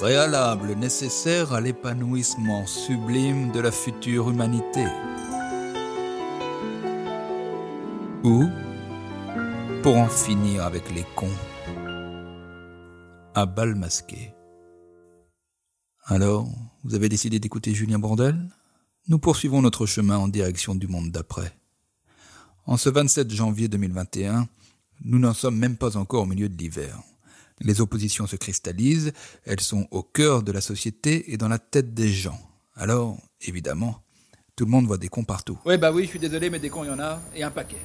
préalable nécessaire à l'épanouissement sublime de la future humanité. Ou, pour en finir avec les cons, un bal masqué. Alors, vous avez décidé d'écouter Julien Brandel ? Nous poursuivons notre chemin en direction du monde d'après. En ce 27 janvier 2021, nous n'en sommes même pas encore au milieu de l'hiver. Les oppositions se cristallisent, elles sont au cœur de la société et dans la tête des gens. Alors, évidemment, tout le monde voit des cons partout. Oui, je suis désolé, mais des cons, il y en a, et un paquet.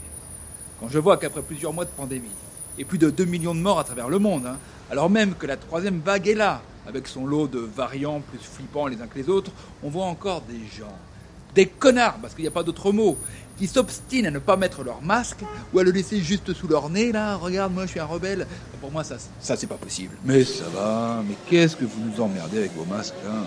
Quand je vois qu'après plusieurs mois de pandémie, et plus de 2 millions de morts à travers le monde, alors même que la troisième vague est là, avec son lot de variants plus flippants les uns que les autres, on voit encore des gens, des connards, parce qu'il n'y a pas d'autre mot, qui s'obstinent à ne pas mettre leur masque ou à le laisser juste sous leur nez, là, regarde, moi je suis un rebelle. Pour moi, ça c'est pas possible. Mais ça va, mais qu'est-ce que vous nous emmerdez avec vos masques, hein ?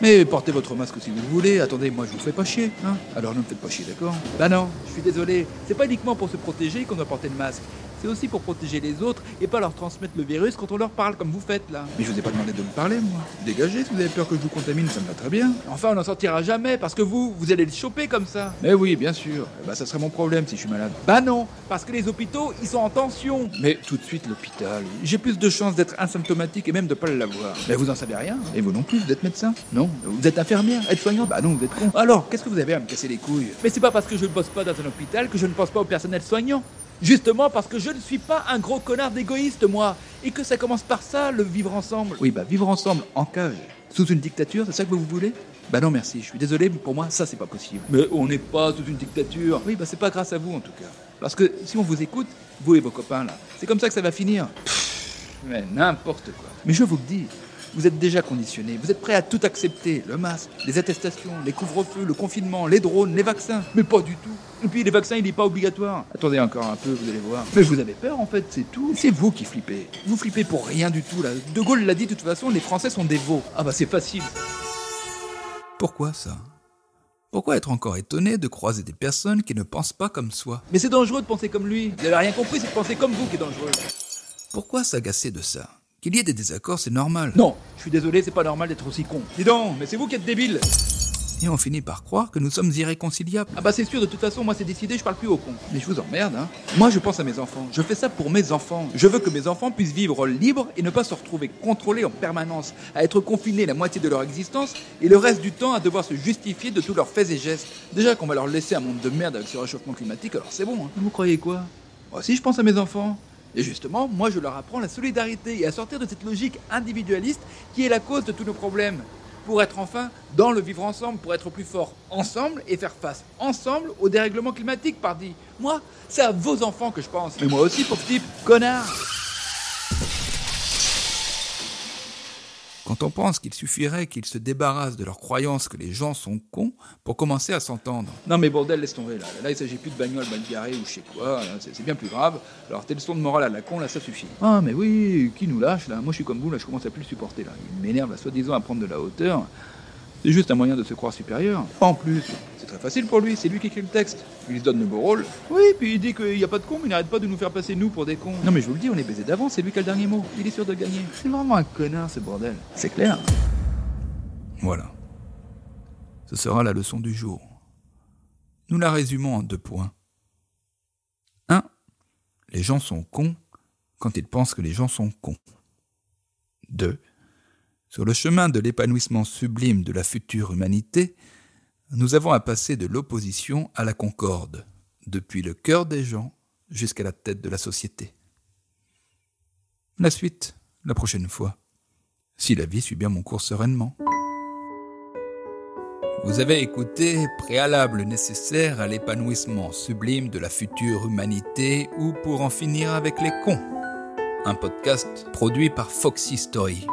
Mais portez votre masque si vous le voulez, attendez, moi je vous fais pas chier, hein ? Alors ne me faites pas chier, d'accord ? Bah non, je suis désolé, c'est pas uniquement pour se protéger qu'on doit porter le masque. C'est aussi pour protéger les autres et pas leur transmettre le virus quand on leur parle, comme vous faites, là. Mais je vous ai pas demandé de me parler, moi. Dégagez, si vous avez peur que je vous contamine, ça me va très bien. Enfin, on n'en sortira jamais, parce que vous allez le choper comme ça. Mais oui, bien sûr. Ça serait mon problème si je suis malade. Bah non, parce que les hôpitaux, ils sont en tension. Mais tout de suite, l'hôpital. J'ai plus de chances d'être asymptomatique et même de pas l'avoir. Mais vous en savez rien. Et vous non plus, vous êtes médecin ? Non. Vous êtes infirmière, aide-soignante ? Bah non, vous êtes con. Alors, qu'est-ce que vous avez à me casser les couilles ? Mais c'est pas parce que je ne bosse pas dans un hôpital que je ne pense pas au personnel soignant. Justement parce que je ne suis pas un gros connard d'égoïste, moi. Et que ça commence par ça, le vivre ensemble. Oui, vivre ensemble, en cage, sous une dictature, c'est ça que vous voulez ? Non, merci, je suis désolé, mais pour moi, ça, c'est pas possible. Mais on n'est pas sous une dictature. Oui, c'est pas grâce à vous, en tout cas. Parce que si on vous écoute, vous et vos copains, là, c'est comme ça que ça va finir. Mais n'importe quoi. Mais je vous le dis, vous êtes déjà conditionnés, vous êtes prêts à tout accepter. Le masque, les attestations, les couvre-feux, le confinement, les drones, les vaccins. Mais pas du tout. Et puis les vaccins, il n'est pas obligatoire. Attendez encore un peu, vous allez voir. Mais vous avez peur, en fait, c'est tout. C'est vous qui flippez. Vous flippez pour rien du tout, là. De Gaulle l'a dit, de toute façon, les Français sont des veaux. C'est facile. Pourquoi ça ? Pourquoi être encore étonné de croiser des personnes qui ne pensent pas comme soi ? Mais c'est dangereux de penser comme lui. Vous n'avez rien compris, c'est de penser comme vous qui est dangereux. Pourquoi s'agacer de ça ? Qu'il y ait des désaccords, c'est normal. Non, je suis désolé, c'est pas normal d'être aussi con. Dis donc, mais c'est vous qui êtes débile. Et on finit par croire que nous sommes irréconciliables. C'est sûr, de toute façon, moi c'est décidé, je parle plus aux cons. Mais je vous emmerde, hein. Moi je pense à mes enfants, je fais ça pour mes enfants. Je veux que mes enfants puissent vivre libres et ne pas se retrouver contrôlés en permanence, à être confinés la moitié de leur existence et le reste du temps à devoir se justifier de tous leurs faits et gestes. Déjà qu'on va leur laisser un monde de merde avec ce réchauffement climatique, alors c'est bon, hein. Vous croyez quoi ? Si je pense à mes enfants. Et justement, moi je leur apprends la solidarité et à sortir de cette logique individualiste qui est la cause de tous nos problèmes. Pour être enfin dans le vivre ensemble, pour être plus fort ensemble et faire face ensemble au dérèglement climatique, pardi. Moi, c'est à vos enfants que je pense. Mais moi aussi, pauvre type, connard. Quand on pense qu'il suffirait qu'ils se débarrassent de leur croyance que les gens sont cons pour commencer à s'entendre. Non mais bordel, laisse tomber là. Là, il s'agit plus de bagnole mal garée ou je sais quoi. Là, c'est bien plus grave. Alors tes leçons de morale à la con, là, ça suffit. Ah mais oui, qui nous lâche là ? Moi, je suis comme vous, là, je commence à plus le supporter là. Il m'énerve, là, soi-disant, à prendre de la hauteur. C'est juste un moyen de se croire supérieur. En plus, c'est très facile pour lui. C'est lui qui écrit le texte. Il se donne le beau rôle. Oui, puis il dit qu'il n'y a pas de cons, mais il n'arrête pas de nous faire passer nous pour des cons. Non mais je vous le dis, on est baisés d'avance, c'est lui qui a le dernier mot. Il est sûr de gagner. C'est vraiment un connard ce bordel. C'est clair. Voilà. Ce sera la leçon du jour. Nous la résumons en 2 points. 1. Les gens sont cons quand ils pensent que les gens sont cons. 2. Sur le chemin de l'épanouissement sublime de la future humanité, nous avons à passer de l'opposition à la concorde, depuis le cœur des gens jusqu'à la tête de la société. La suite, la prochaine fois, si la vie suit bien mon cours sereinement. Vous avez écouté « Préalable nécessaire à l'épanouissement sublime de la future humanité ou pour en finir avec les cons », un podcast produit par Foxy Story.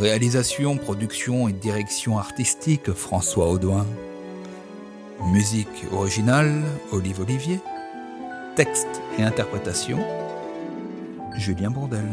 Réalisation, production et direction artistique, François Audouin. Musique originale, Olive Olivier. Texte et interprétation, Julien Brandel.